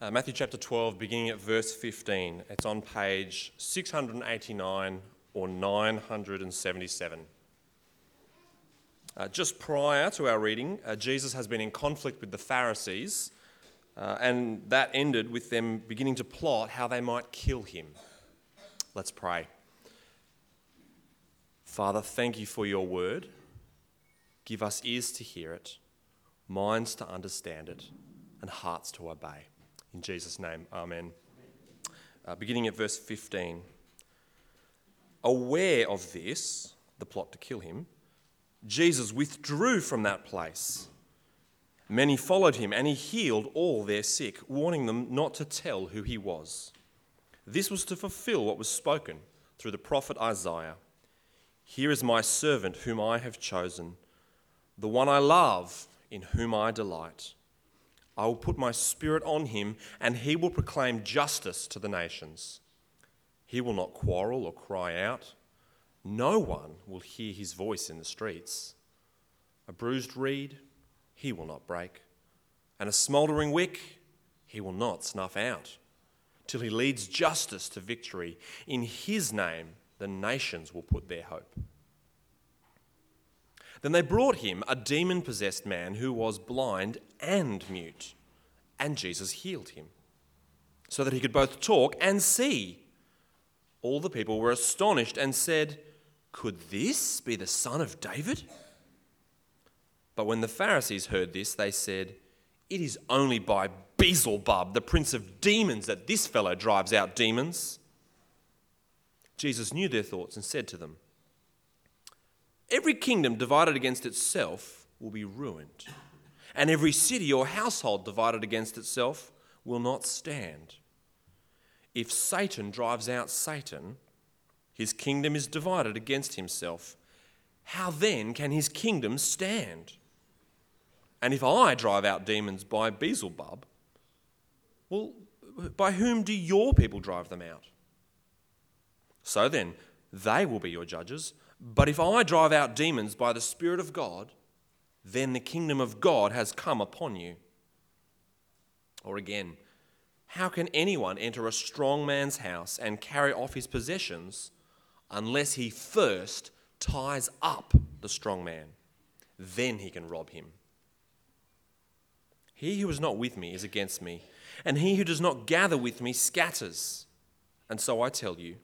Matthew chapter 12, beginning at verse 15. It's on page 689 or 977. Just prior to our reading, Jesus has been in conflict with the Pharisees, and that ended with them beginning to plot how they might kill him. Let's pray. Father, thank you for your word. Give us ears to hear it, minds to understand it, and hearts to obey. In Jesus' name, amen. Beginning at verse 15. Aware of this, the plot to kill him, Jesus withdrew from that place. Many followed him, and he healed all their sick, warning them not to tell who he was. This was to fulfill what was spoken through the prophet Isaiah. Here is my servant whom I have chosen, the one I love, in whom I delight. I will put my spirit on him, and he will proclaim justice to the nations. He will not quarrel or cry out. No one will hear his voice in the streets. A bruised reed he will not break, and a smouldering wick he will not snuff out, till he leads justice to victory. In his name the nations will put their hope. Then they brought him a demon-possessed man who was blind and mute, and Jesus healed him, so that he could both talk and see. All the people were astonished and said, "Could this be the son of David?" But when the Pharisees heard this, they said, "It is only by Beelzebub, the prince of demons, that this fellow drives out demons." Jesus knew their thoughts and said to them, "Every kingdom divided against itself will be ruined, and every city or household divided against itself will not stand. If Satan drives out Satan, his kingdom is divided against himself. How then can his kingdom stand? And if I drive out demons by Beelzebub, well, by whom do your people drive them out? So then, they will be your judges. But if I drive out demons by the Spirit of God, then the kingdom of God has come upon you. Or again, how can anyone enter a strong man's house and carry off his possessions unless he first ties up the strong man? Then he can rob him. He who is not with me is against me, and he who does not gather with me scatters. And so I tell you,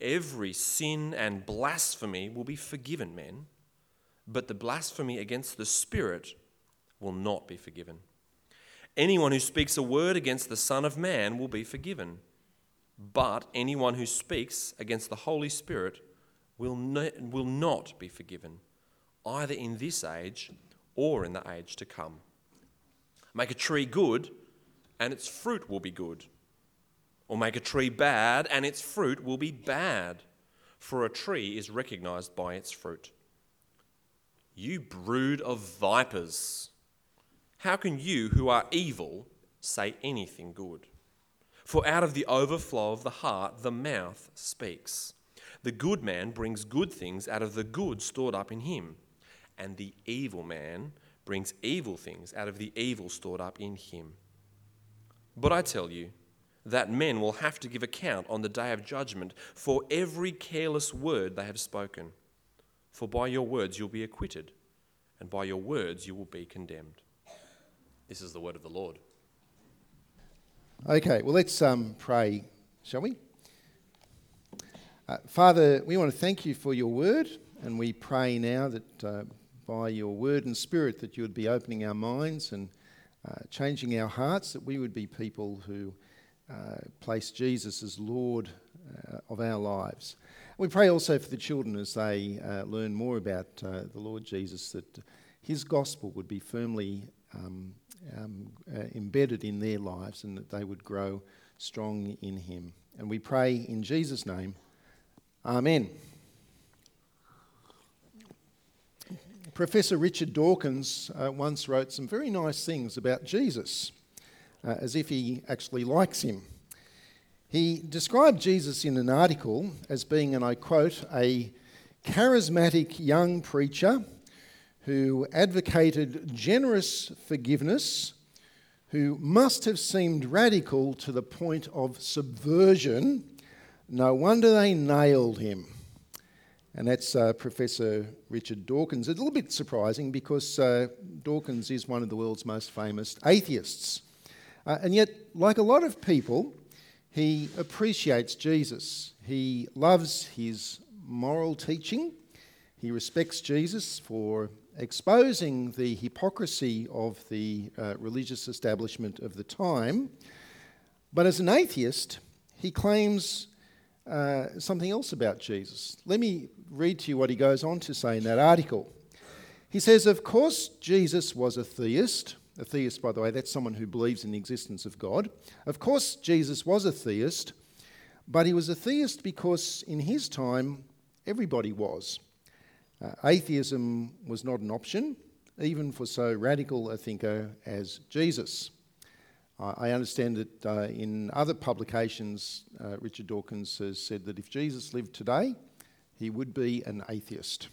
every sin and blasphemy will be forgiven men, but the blasphemy against the Spirit will not be forgiven. Anyone who speaks a word against the Son of Man will be forgiven, but anyone who speaks against the Holy Spirit will not be forgiven, either in this age or in the age to come. Make a tree good, and its fruit will be good. Or make a tree bad, and its fruit will be bad, for a tree is recognized by its fruit. You brood of vipers, how can you who are evil say anything good? For out of the overflow of the heart, the mouth speaks. The good man brings good things out of the good stored up in him, and the evil man brings evil things out of the evil stored up in him. But I tell you, that men will have to give account on the day of judgment for every careless word they have spoken. For by your words you'll be acquitted, and by your words you will be condemned." This is the word of the Lord. Okay, well, let's pray, shall we? Father, we want to thank you for your word, and we pray now that by your word and Spirit that you would be opening our minds and changing our hearts, that we would be people who place Jesus as Lord of our lives. We pray also for the children as they learn more about the Lord Jesus, that his gospel would be firmly embedded in their lives, and that they would grow strong in him. And we pray in Jesus' name, amen. Professor Richard Dawkins once wrote some very nice things about Jesus, as if he actually likes him. He described Jesus in an article as being, and I quote, "a charismatic young preacher who advocated generous forgiveness, who must have seemed radical to the point of subversion. No wonder they nailed him. And that's Professor Richard Dawkins. A little bit surprising because Dawkins is one of the world's most famous atheists. And yet, like a lot of people, he appreciates Jesus. He loves his moral teaching. He respects Jesus for exposing the hypocrisy of the religious establishment of the time. But as an atheist, he claims something else about Jesus. Let me read to you what he goes on to say in that article. He says, of course, Jesus was a theist. A theist, by the way, that's someone who believes in the existence of God. Of course, Jesus was a theist, but he was a theist because in his time, everybody was. Atheism was not an option, even for so radical a thinker as Jesus. I understand that in other publications, Richard Dawkins has said that if Jesus lived today, he would be an atheist,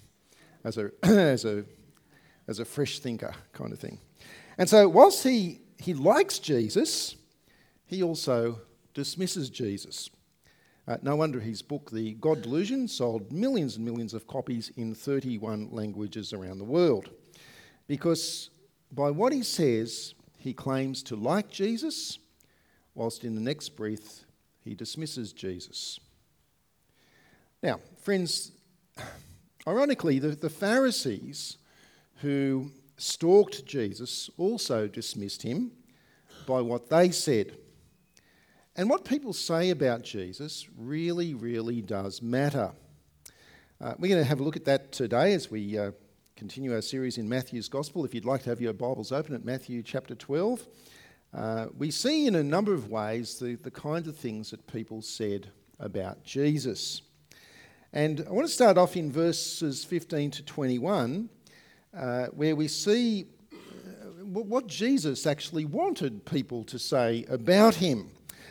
as a fresh thinker kind of thing. And so whilst he likes Jesus, he also dismisses Jesus. No wonder his book, The God Delusion, sold millions and millions of copies in 31 languages around the world. Because by what he says, he claims to like Jesus, whilst in the next breath, he dismisses Jesus. Now, friends, ironically, the Pharisees who stalked Jesus also dismissed him by what they said. And what people say about Jesus really, really does matter. We're going to have a look at that today as we continue our series in Matthew's Gospel. If you'd like to have your Bibles open at Matthew chapter 12, we see in a number of ways the kinds of things that people said about Jesus. And I want to start off in verses 15 to 21, where we see what Jesus actually wanted people to say about him.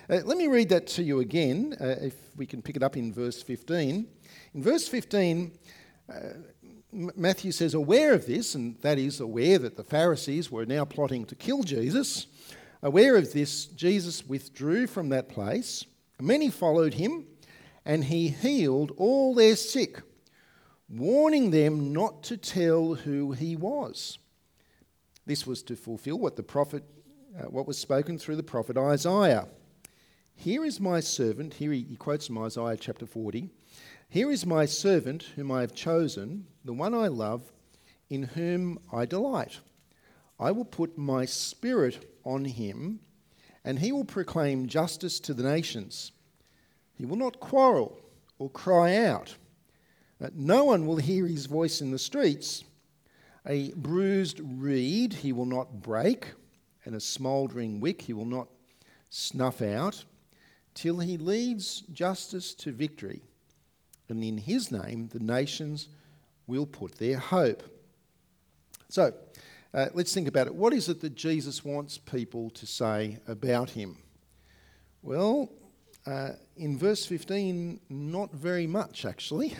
Let me read that to you again, if we can pick it up in verse 15. In verse 15, Matthew says, aware of this, and that is aware that the Pharisees were now plotting to kill Jesus. Aware of this, Jesus withdrew from that place. Many followed him, and he healed all their sick, warning them not to tell who he was. This was to fulfill what the prophet, what was spoken through the prophet Isaiah. Here is my servant, here he quotes from Isaiah chapter 40, here is my servant whom I have chosen, the one I love, in whom I delight. I will put my spirit on him, and he will proclaim justice to the nations. He will not quarrel or cry out. No one will hear his voice in the streets. A bruised reed he will not break, and a smouldering wick he will not snuff out, till he leads justice to victory. And in his name, the nations will put their hope. So, let's think about it. What is it that Jesus wants people to say about him? Well, in verse 15, not very much, actually.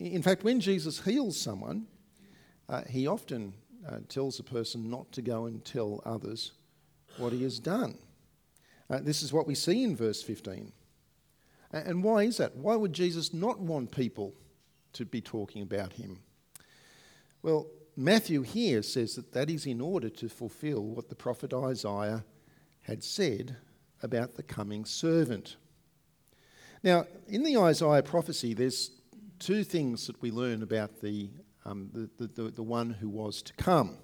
In fact, when Jesus heals someone, he often tells the person not to go and tell others what he has done. This is what we see in verse 15. And why is that? Why would Jesus not want people to be talking about him? Well, Matthew here says that is in order to fulfill what the prophet Isaiah had said about the coming servant. Now, in the Isaiah prophecy, there's two things that we learn about the one who was to come.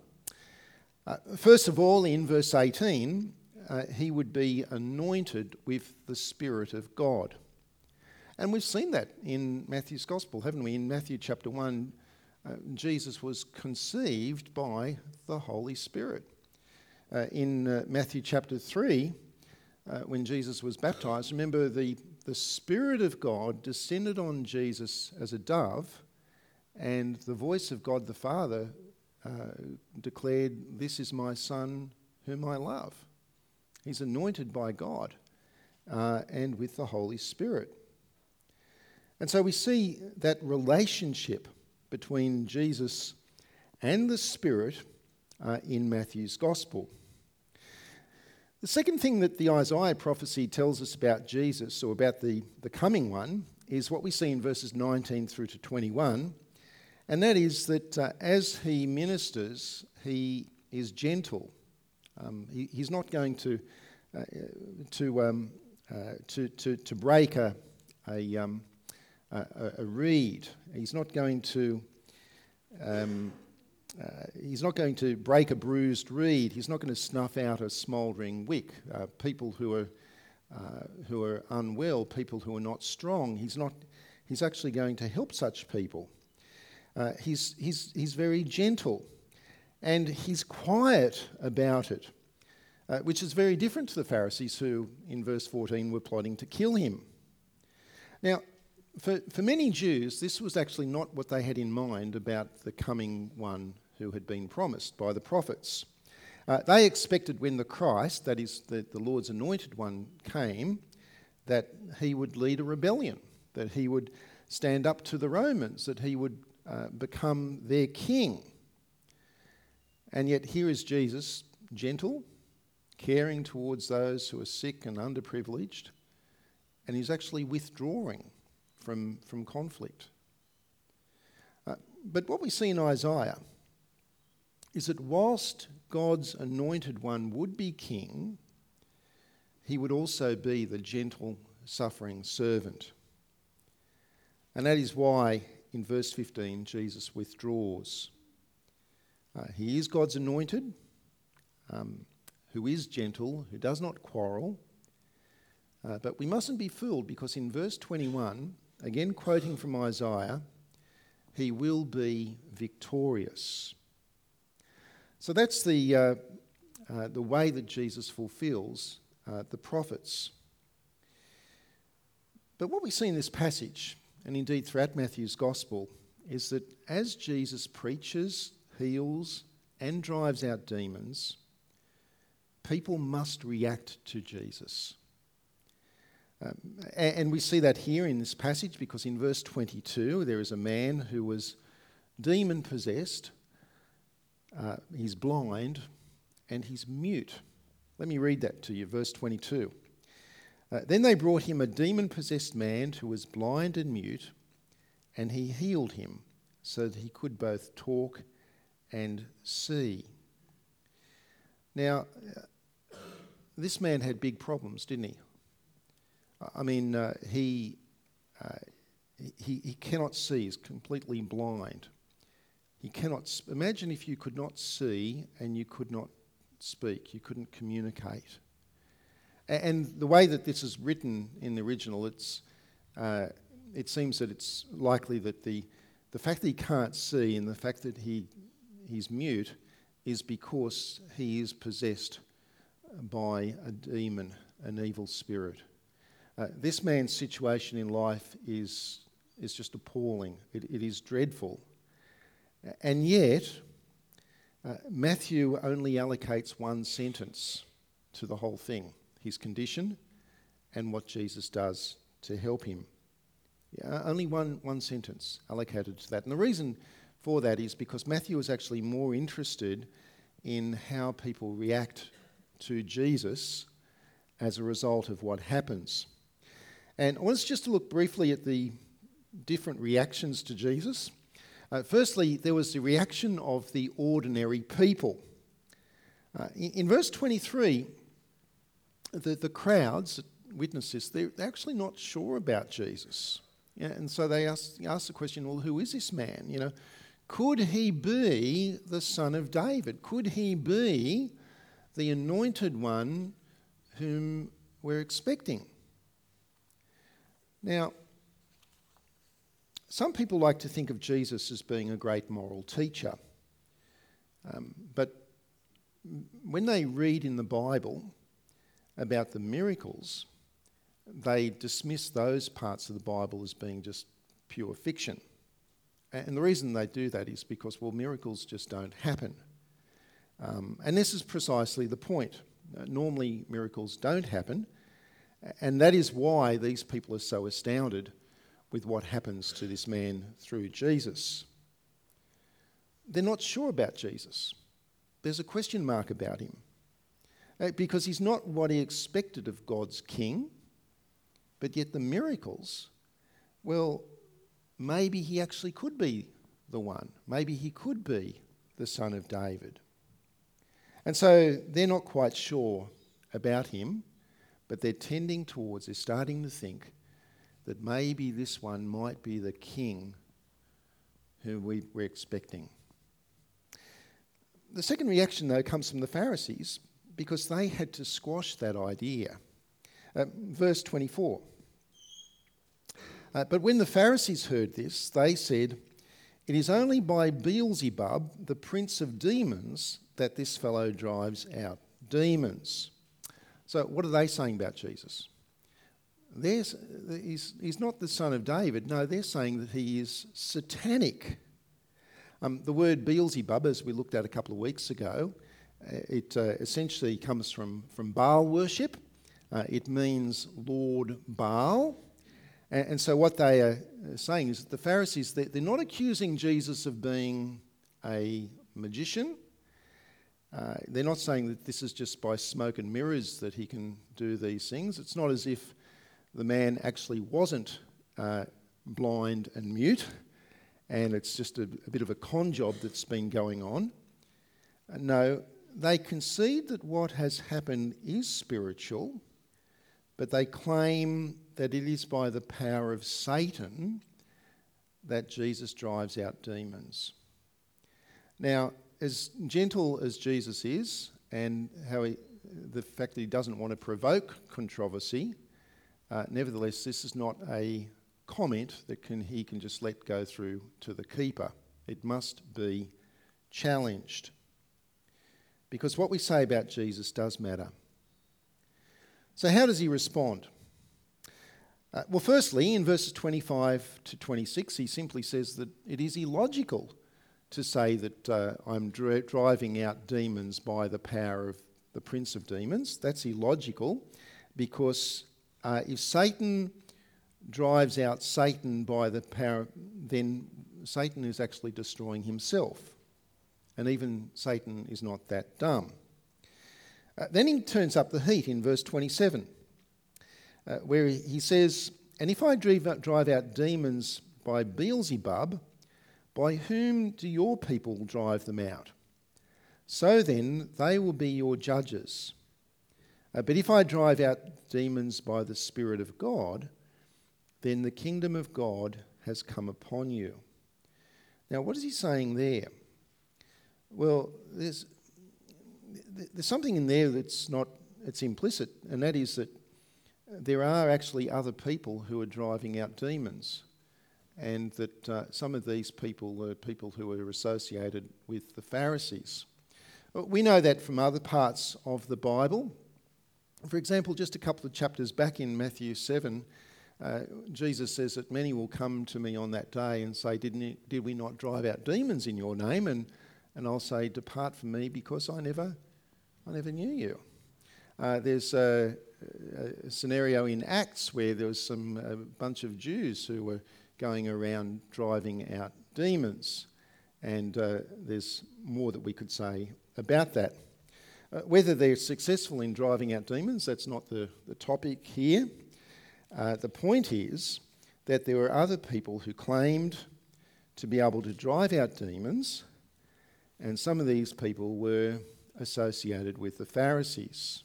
First of all, in verse 18, he would be anointed with the Spirit of God. And we've seen that in Matthew's Gospel, haven't we? In Matthew chapter 1, Jesus was conceived by the Holy Spirit. In Matthew chapter 3, when Jesus was baptised, remember the Spirit of God descended on Jesus as a dove, and the voice of God the Father declared, this is my Son whom I love. He's anointed by God and with the Holy Spirit. And so we see that relationship between Jesus and the Spirit in Matthew's Gospel. The second thing that the Isaiah prophecy tells us about Jesus, or about the coming one, is what we see in verses 19 through to 21, and that is that as he ministers, he is gentle. He's not going to break a reed. He's not going to break a bruised reed. He's not going to snuff out a smouldering wick. People who are unwell, people who are not strong. He's actually going to help such people. He's very gentle, and he's quiet about it, which is very different to the Pharisees who, in verse 14, were plotting to kill him. Now, for many Jews, this was actually not what they had in mind about the coming one who had been promised by the prophets. They expected when the Christ, that is the Lord's anointed one, came, that he would lead a rebellion, that he would stand up to the Romans, that he would become their king. And yet here is Jesus, gentle, caring towards those who are sick and underprivileged, and he's actually withdrawing from conflict. But what we see in Isaiah is that whilst God's anointed one would be king, he would also be the gentle, suffering servant. And that is why in verse 15 Jesus withdraws. He is God's anointed, who is gentle, who does not quarrel. But we mustn't be fooled, because in verse 21, again quoting from Isaiah, he will be victorious. So that's the way that Jesus fulfills the prophets. But what we see in this passage, and indeed throughout Matthew's Gospel, is that as Jesus preaches, heals, and drives out demons, people must react to Jesus. And we see that here in this passage, because in verse 22 there is a man who was demon-possessed, he's blind, and he's mute. Let me read that to you, verse 22. Then they brought him a demon-possessed man who was blind and mute, and he healed him so that he could both talk and see. Now, this man had big problems, didn't he? I mean, he cannot see, he's completely blind. He cannot. Imagine if you could not see and you could not speak, you couldn't communicate. And the way that this is written in the original, it seems that it's likely that the fact that he can't see and the fact that he's mute is because he is possessed by a demon, an evil spirit. This man's situation in life is just appalling. It is dreadful. And yet, Matthew only allocates one sentence to the whole thing, his condition and what Jesus does to help him. Yeah, only one sentence allocated to that. And the reason for that is because Matthew is actually more interested in how people react to Jesus as a result of what happens. And I want us just to look briefly at the different reactions to Jesus. Firstly, there was the reaction of the ordinary people. In verse 23, the crowds that witness this, they're actually not sure about Jesus. Yeah, and so they ask the question, well, who is this man? You know, could he be the son of David? Could he be the anointed one whom we're expecting? Now, some people like to think of Jesus as being a great moral teacher. But when they read in the Bible about the miracles, they dismiss those parts of the Bible as being just pure fiction. And the reason they do that is because, well, miracles just don't happen. And this is precisely the point. Normally, miracles don't happen, and that is why these people are so astounded with what happens to this man through Jesus. They're not sure about Jesus. there's a question mark about him. Because he's not what he expected of God's king, but yet the miracles, well, maybe he actually could be the one. Maybe he could be the son of David. And so they're not quite sure about him, but they're they're starting to think that maybe this one might be the king who we're expecting. The second reaction, though, comes from the Pharisees, because they had to squash that idea. Verse 24. But when the Pharisees heard this, they said, "It is only by Beelzebub, the prince of demons, that this fellow drives out demons." So what are they saying about Jesus? He's not the son of David. No, they're saying that he is satanic. The word Beelzebub, as we looked at a couple of weeks ago, it essentially comes from Baal worship. It means Lord Baal. And so what they are saying is that the Pharisees, they're not accusing Jesus of being a magician. They're not saying that this is just by smoke and mirrors that he can do these things. It's not as if the man actually wasn't blind and mute, and it's just a bit of a con job that's been going on. No, they concede that what has happened is spiritual, but they claim that it is by the power of Satan that Jesus drives out demons. Now, as gentle as Jesus is, and the fact that he doesn't want to provoke controversy, nevertheless, this is not a comment that he can just let go through to the keeper. It must be challenged. Because what we say about Jesus does matter. So how does he respond? Well, firstly, in verses 25 to 26, he simply says that it is illogical to say that I'm driving out demons by the power of the prince of demons. That's illogical, because if Satan drives out Satan by the power, then Satan is actually destroying himself. And even Satan is not that dumb. Then he turns up the heat in verse 27, where he says, "And if I drive out demons by Beelzebub, by whom do your people drive them out? So then they will be your judges. But if I drive out demons by the Spirit of God, then the kingdom of God has come upon you." Now, what is he saying there? Well, there's something in there it's implicit, and that is that there are actually other people who are driving out demons, and that some of these people are people who are associated with the Pharisees. We know that from other parts of the Bible. For example, just a couple of chapters back in Matthew 7, Jesus says that many will come to me on that day and say, "Did we not drive out demons in your name?" And I'll say, "Depart from me, because I never knew you." There's a scenario in Acts where there was a bunch of Jews who were going around driving out demons, and there's more that we could say about that. Whether they're successful in driving out demons, that's not the topic here. The point is that there were other people who claimed to be able to drive out demons, and some of these people were associated with the Pharisees.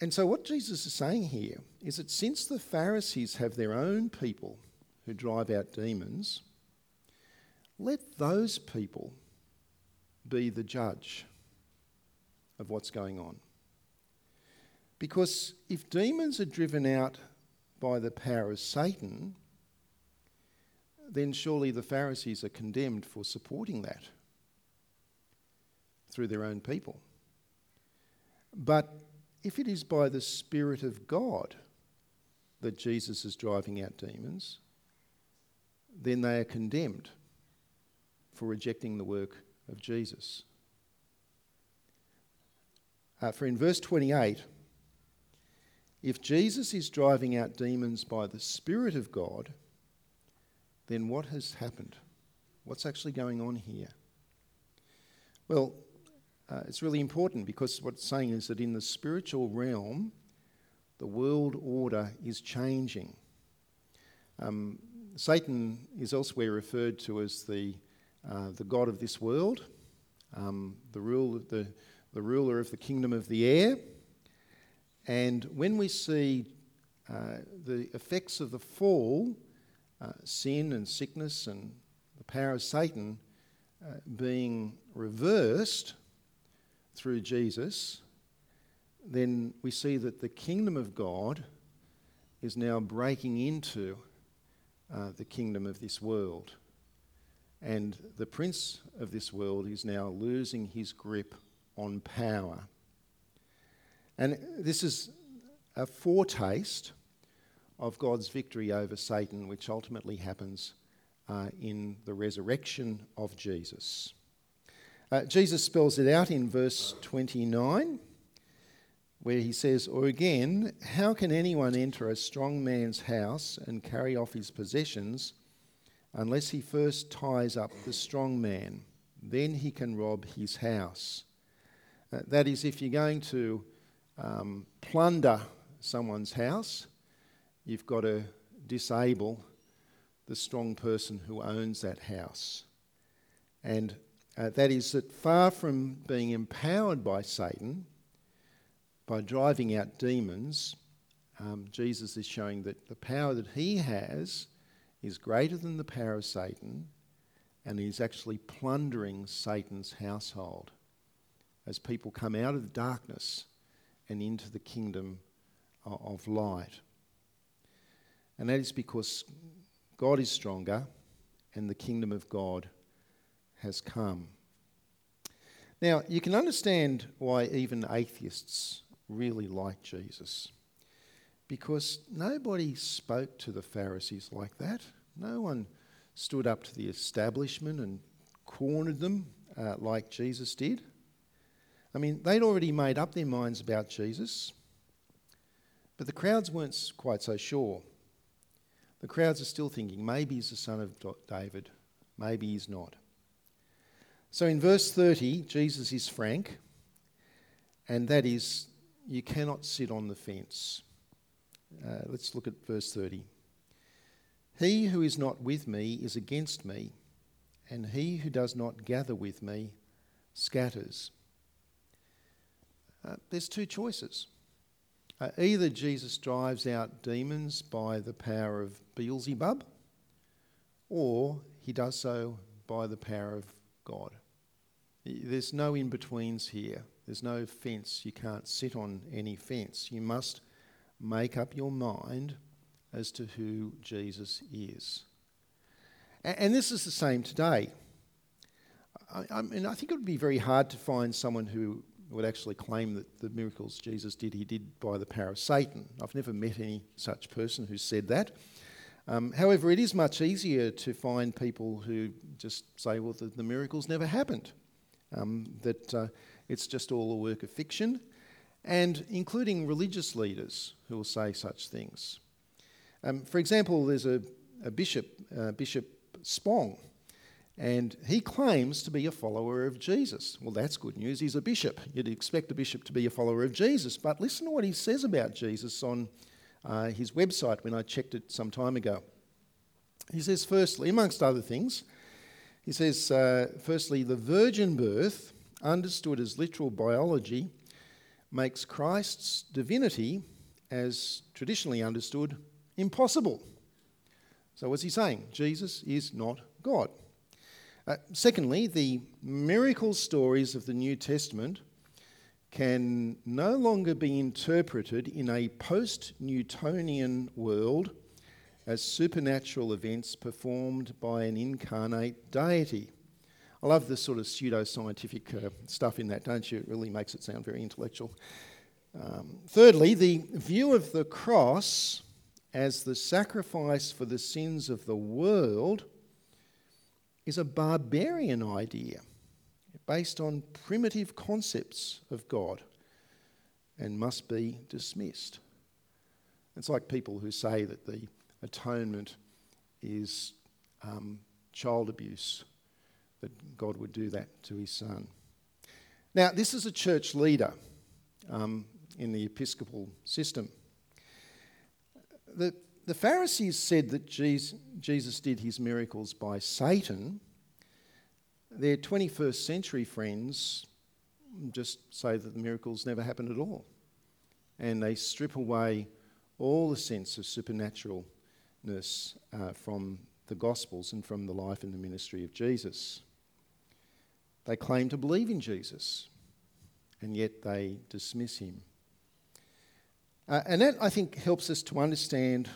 And so what Jesus is saying here is that since the Pharisees have their own people who drive out demons, let those people be the judge of what's going on. Because if demons are driven out by the power of Satan, then surely the Pharisees are condemned for supporting that through their own people. But if it is by the Spirit of God that Jesus is driving out demons, then they are condemned for rejecting the work of Jesus. For in verse 28, if Jesus is driving out demons by the Spirit of God, then what has happened? What's actually going on here? Well, it's really important, because what it's saying is that in the spiritual realm, the world order is changing. Satan is elsewhere referred to as the god of this world, the ruler of the kingdom of the air. And when we see the effects of the fall, sin and sickness and the power of Satan being reversed through Jesus, then we see that the kingdom of God is now breaking into the kingdom of this world. And the prince of this world is now losing his grip on power. And this is a foretaste of God's victory over Satan, which ultimately happens in the resurrection of Jesus. Jesus spells it out in verse 29, where he says, "Or again, how can anyone enter a strong man's house and carry off his possessions unless he first ties up the strong man? Then he can rob his house." That is, if you're going to plunder someone's house, you've got to disable the strong person who owns that house. And that is that far from being empowered by Satan, by driving out demons, Jesus is showing that the power that he has is greater than the power of Satan, and he's actually plundering Satan's household as people come out of the darkness and into the kingdom of light. And that is because God is stronger and the kingdom of God has come. Now, you can understand why even atheists really like Jesus, because nobody spoke to the Pharisees like that. No one stood up to the establishment and cornered them like Jesus did. I mean, they'd already made up their minds about Jesus, but the crowds weren't quite so sure. The crowds are still thinking, maybe he's the son of David, maybe he's not. So in verse 30, Jesus is frank, and that is, you cannot sit on the fence. Let's look at verse 30. "He who is not with me is against me, and he who does not gather with me scatters." There's two choices. Either Jesus drives out demons by the power of Beelzebub, or he does so by the power of God. There's no in-betweens here. There's no fence. You can't sit on any fence. You must make up your mind as to who Jesus is. And this is the same today. I mean, I think it would be very hard to find someone who would actually claim that the miracles Jesus did, he did by the power of Satan. I've never met any such person who said that. However, it is much easier to find people who just say, well, the miracles never happened, that it's just all a work of fiction, and including religious leaders who will say such things. For example, there's a bishop, Bishop Spong, and he claims to be a follower of Jesus. Well, that's good news. He's a bishop. You'd expect a bishop to be a follower of Jesus. But listen to what he says about Jesus on his website when I checked it some time ago. He says, firstly, amongst other things, he says, firstly, the virgin birth, understood as literal biology, makes Christ's divinity, as traditionally understood, impossible. So what's he saying? Jesus is not God. Secondly, the miracle stories of the New Testament can no longer be interpreted in a post-Newtonian world as supernatural events performed by an incarnate deity. I love the sort of pseudo-scientific stuff in that, don't you? It really makes it sound very intellectual. Thirdly, the view of the cross as the sacrifice for the sins of the world is a barbarian idea based on primitive concepts of God and must be dismissed. It's like people who say that the atonement is child abuse, that God would do that to his son. Now, this is a church leader in the Episcopal system. The Pharisees said that Jesus did his miracles by Satan. Their 21st century friends just say that the miracles never happened at all. And they strip away all the sense of supernaturalness from the Gospels and from the life and the ministry of Jesus. They claim to believe in Jesus, and yet they dismiss him. And that, I think, helps us to understand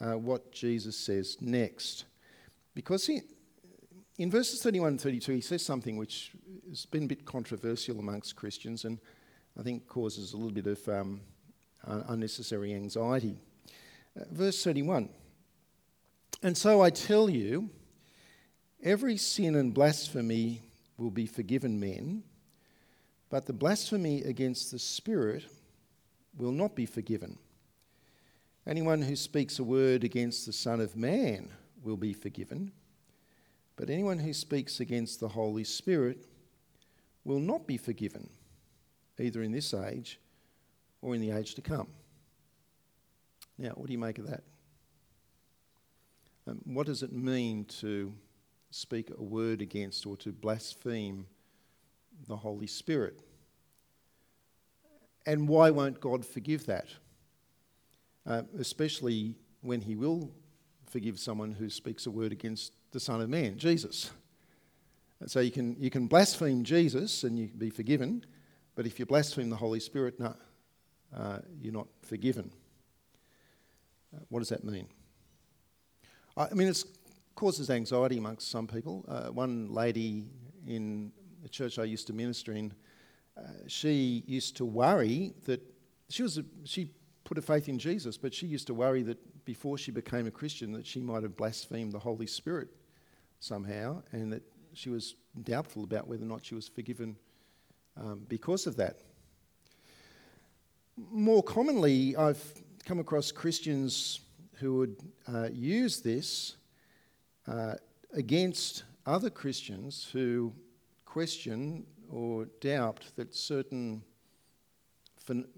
what Jesus says next. Because in verses 31 and 32, he says something which has been a bit controversial amongst Christians and I think causes a little bit of unnecessary anxiety. Verse 31, "And so I tell you, every sin and blasphemy will be forgiven men, but the blasphemy against the Spirit will not be forgiven. Anyone who speaks a word against the Son of Man will be forgiven, but anyone who speaks against the Holy Spirit will not be forgiven, either in this age or in the age to come." Now, what do you make of that? What does it mean to speak a word against or to blaspheme the Holy Spirit? And why won't God forgive that? Especially when he will forgive someone who speaks a word against the Son of Man, Jesus. And so you can blaspheme Jesus and you can be forgiven, but if you blaspheme the Holy Spirit, no, you're not forgiven. What does that mean? I mean, it causes anxiety amongst some people. One lady in the church I used to minister in, she used to worry that she put her faith in Jesus, but she used to worry that before she became a Christian that she might have blasphemed the Holy Spirit somehow, and that she was doubtful about whether or not she was forgiven because of that. More commonly, I've come across Christians who would use this against other Christians who question or doubt that certain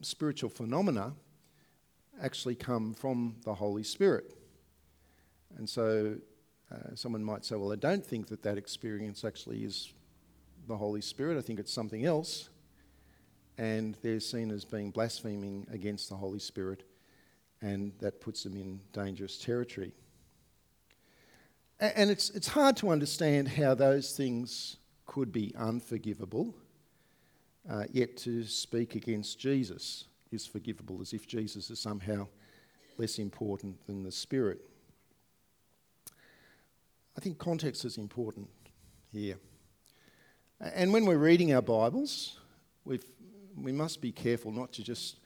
spiritual phenomena actually come from the Holy Spirit. And so someone might say, well, I don't think that experience actually is the Holy Spirit. I think it's something else. And they're seen as being blaspheming against the Holy Spirit, and that puts them in dangerous territory. And it's hard to understand how those things could be unforgivable, yet to speak against Jesus is forgivable, as if Jesus is somehow less important than the Spirit. I think context is important here. And when we're reading our Bibles, we must be careful not to just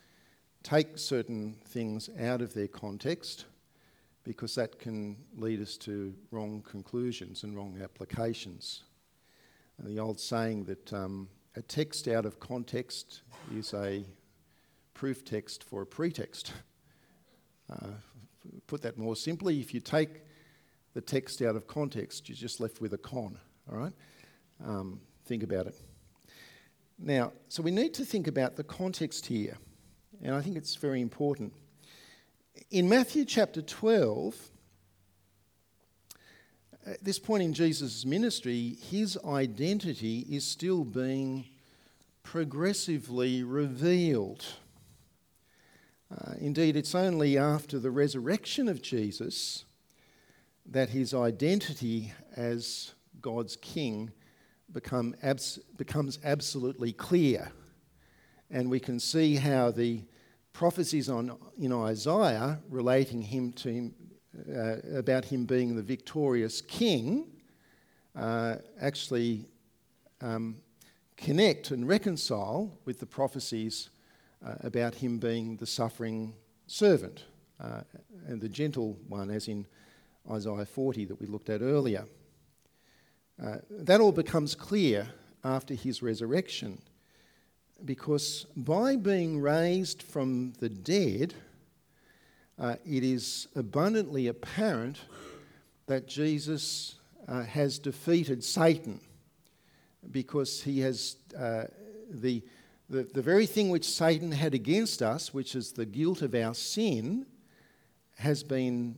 take certain things out of their context, because that can lead us to wrong conclusions and wrong applications. The old saying that a text out of context is a proof text for a pretext. Put that more simply, if you take the text out of context, you're just left with a con, all right? Think about it. Now, so we need to think about the context here, and I think it's very important. In Matthew chapter 12, at this point in Jesus' ministry, his identity is still being progressively revealed. Indeed, it's only after the resurrection of Jesus that his identity as God's king becomes absolutely clear. And we can see how the prophecies in Isaiah relating about him being the victorious king actually connect and reconcile with the prophecies about him being the suffering servant and the gentle one, as in Isaiah 40 that we looked at earlier. That all becomes clear after his resurrection, because by being raised from the dead, it is abundantly apparent that Jesus has defeated Satan, because he has the very thing which Satan had against us, which is the guilt of our sin, has been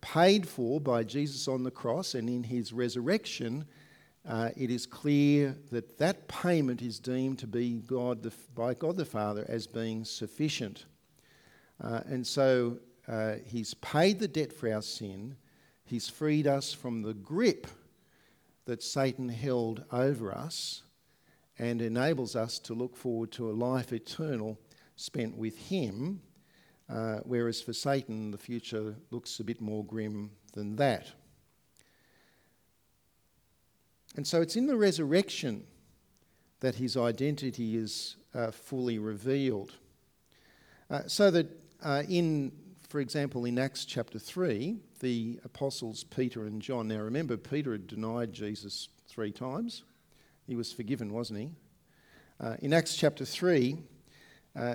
paid for by Jesus on the cross, and in his resurrection, it is clear that that payment is deemed to be by God the Father as being sufficient. And so he's paid the debt for our sin. He's freed us from the grip that Satan held over us and enables us to look forward to a life eternal spent with him, whereas for Satan, the future looks a bit more grim than that. And so it's in the resurrection that his identity is fully revealed. For example, in Acts chapter 3, the apostles Peter and John. Now remember, Peter had denied Jesus 3 times. He was forgiven, wasn't he? In Acts chapter 3,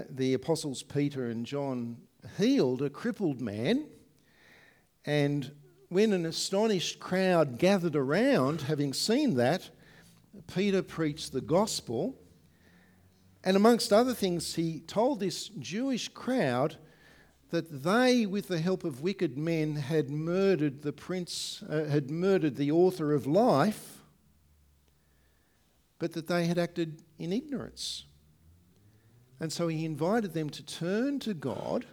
the apostles Peter and John healed a crippled man, and when an astonished crowd gathered around, having seen that, Peter preached the gospel, and amongst other things, he told this Jewish crowd that they, with the help of wicked men, had murdered the author of life, but that they had acted in ignorance. And so he invited them to turn to God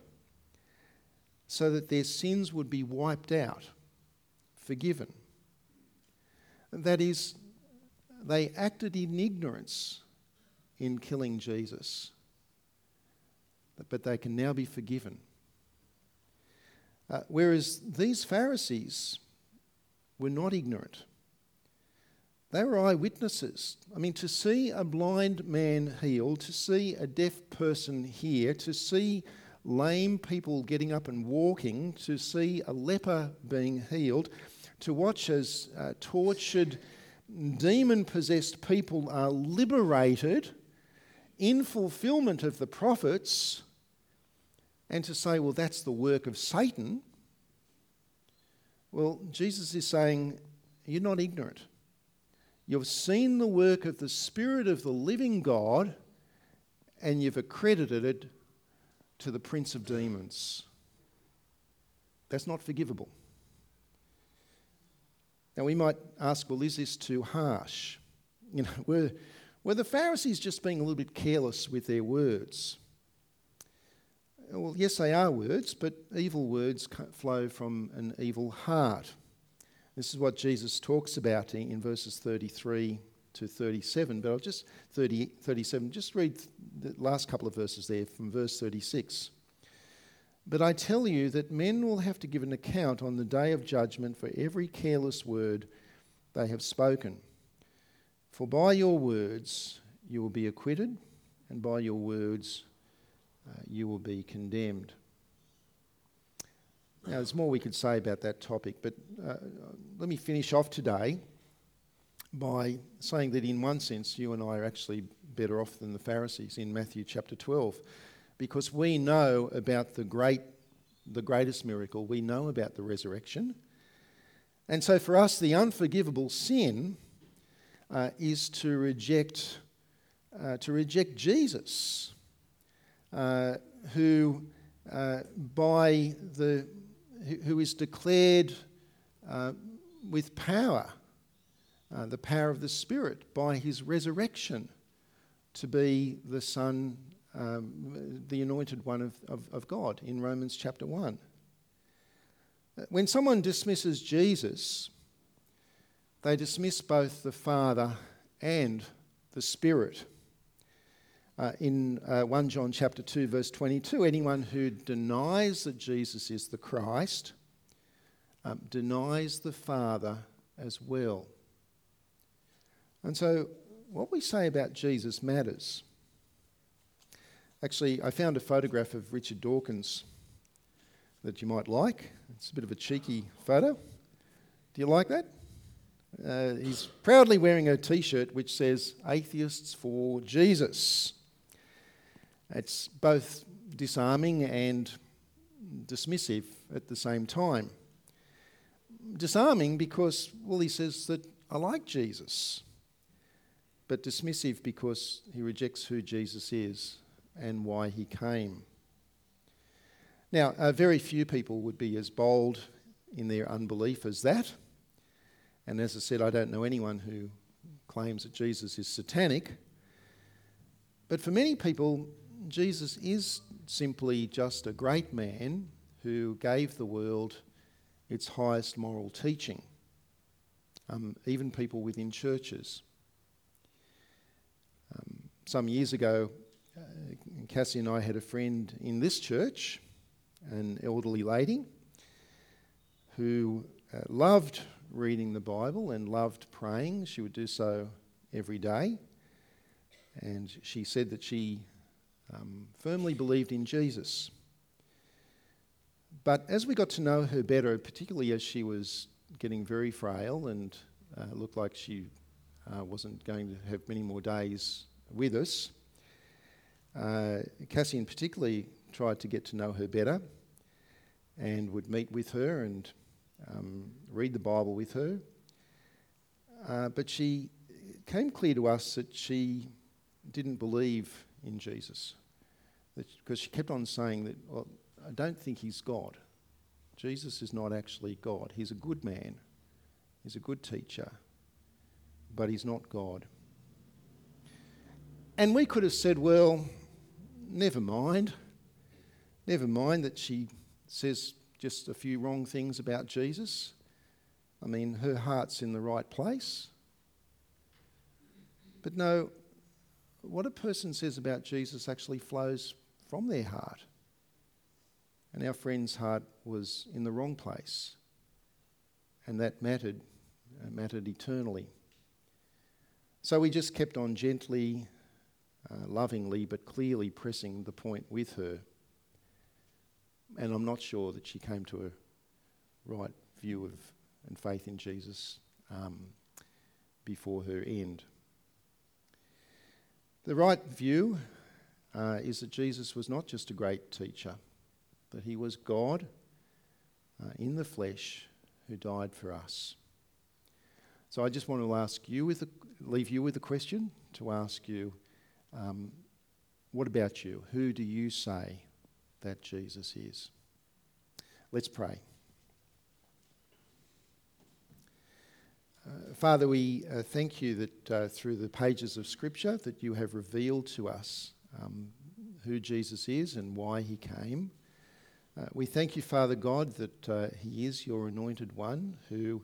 so that their sins would be wiped out, forgiven. And that is, they acted in ignorance in killing Jesus, but they can now be forgiven. Whereas these Pharisees were not ignorant. They were eyewitnesses. I mean, to see a blind man healed, to see a deaf person hear, to see lame people getting up and walking, to see a leper being healed, to watch as tortured, demon-possessed people are liberated in fulfillment of the prophets, and to say, well, that's the work of Satan. Well, Jesus is saying, you're not ignorant. You've seen the work of the Spirit of the living God, and you've accredited it to the Prince of Demons. That's not forgivable. Now, we might ask, well, is this too harsh? You know, were the Pharisees just being a little bit careless with their words? Well, yes, they are words, but evil words flow from an evil heart. This is what Jesus talks about in verses 33 to 37, but I'll just 37. Just read the last couple of verses there from verse 36. But I tell you that men will have to give an account on the day of judgment for every careless word they have spoken. For by your words you will be acquitted, and by your words you will be condemned. Now, there's more we could say about that topic, but let me finish off today by saying that in one sense, you and I are actually better off than the Pharisees in Matthew chapter 12, because we know about the greatest miracle. We know about the resurrection. And so for us, the unforgivable sin is to reject Jesus, who is declared with power, the power of the Spirit, by his resurrection, to be the Son, the Anointed One of God, in Romans chapter 1. When someone dismisses Jesus, they dismiss both the Father and the Spirit. In 1 John chapter 2, verse 22, anyone who denies that Jesus is the Christ denies the Father as well. And so what we say about Jesus matters. Actually, I found a photograph of Richard Dawkins that you might like. It's a bit of a cheeky photo. Do you like that? He's proudly wearing a T-shirt which says, "Atheists for Jesus." It's both disarming and dismissive at the same time. Disarming because, well, he says that I like Jesus. but dismissive because he rejects who Jesus is and why he came. Now, very few people would be as bold in their unbelief as that. And as I said, I don't know anyone who claims that Jesus is satanic. But for many people, Jesus is simply just a great man who gave the world its highest moral teaching, even people within churches. Some years ago, Cassie and I had a friend in this church, an elderly lady, who loved reading the Bible and loved praying. She would do so every day. And she said that she firmly believed in Jesus. But as we got to know her better, particularly as she was getting very frail and looked like she wasn't going to have many more days with us, Cassian particularly tried to get to know her better and would meet with her and read the Bible with her. But she came clear to us that she didn't believe in Jesus, because she kept on saying that, well, I don't think he's God. Jesus is not actually God. He's a good man. He's a good teacher. But he's not God. And we could have said, well, never mind. Never mind that she says just a few wrong things about Jesus. I mean, her heart's in the right place. But no, what a person says about Jesus actually flows from their heart. And our friend's heart was in the wrong place. And that mattered eternally. So we just kept on gently, lovingly, but clearly pressing the point with her. And I'm not sure that she came to a right view of and faith in Jesus before her end. The right view is that Jesus was not just a great teacher, that he was God in the flesh who died for us. So I just want to ask you, leave you with a question to ask you, what about you? Who do you say that Jesus is? Let's pray. Father, we thank you that through the pages of Scripture that you have revealed to us who Jesus is and why he came. We thank you, Father God, that he is your anointed one who,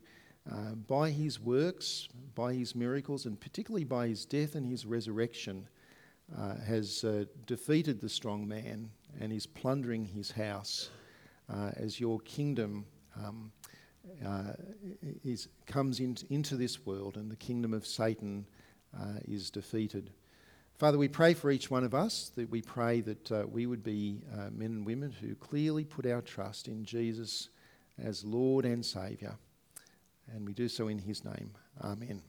by his works, by his miracles, and particularly by his death and his resurrection, has defeated the strong man and is plundering his house as your kingdom comes into this world and the kingdom of Satan is defeated. Father, we pray for each one of us, that we pray that we would be men and women who clearly put our trust in Jesus as Lord and Saviour. And we do so in his name. Amen.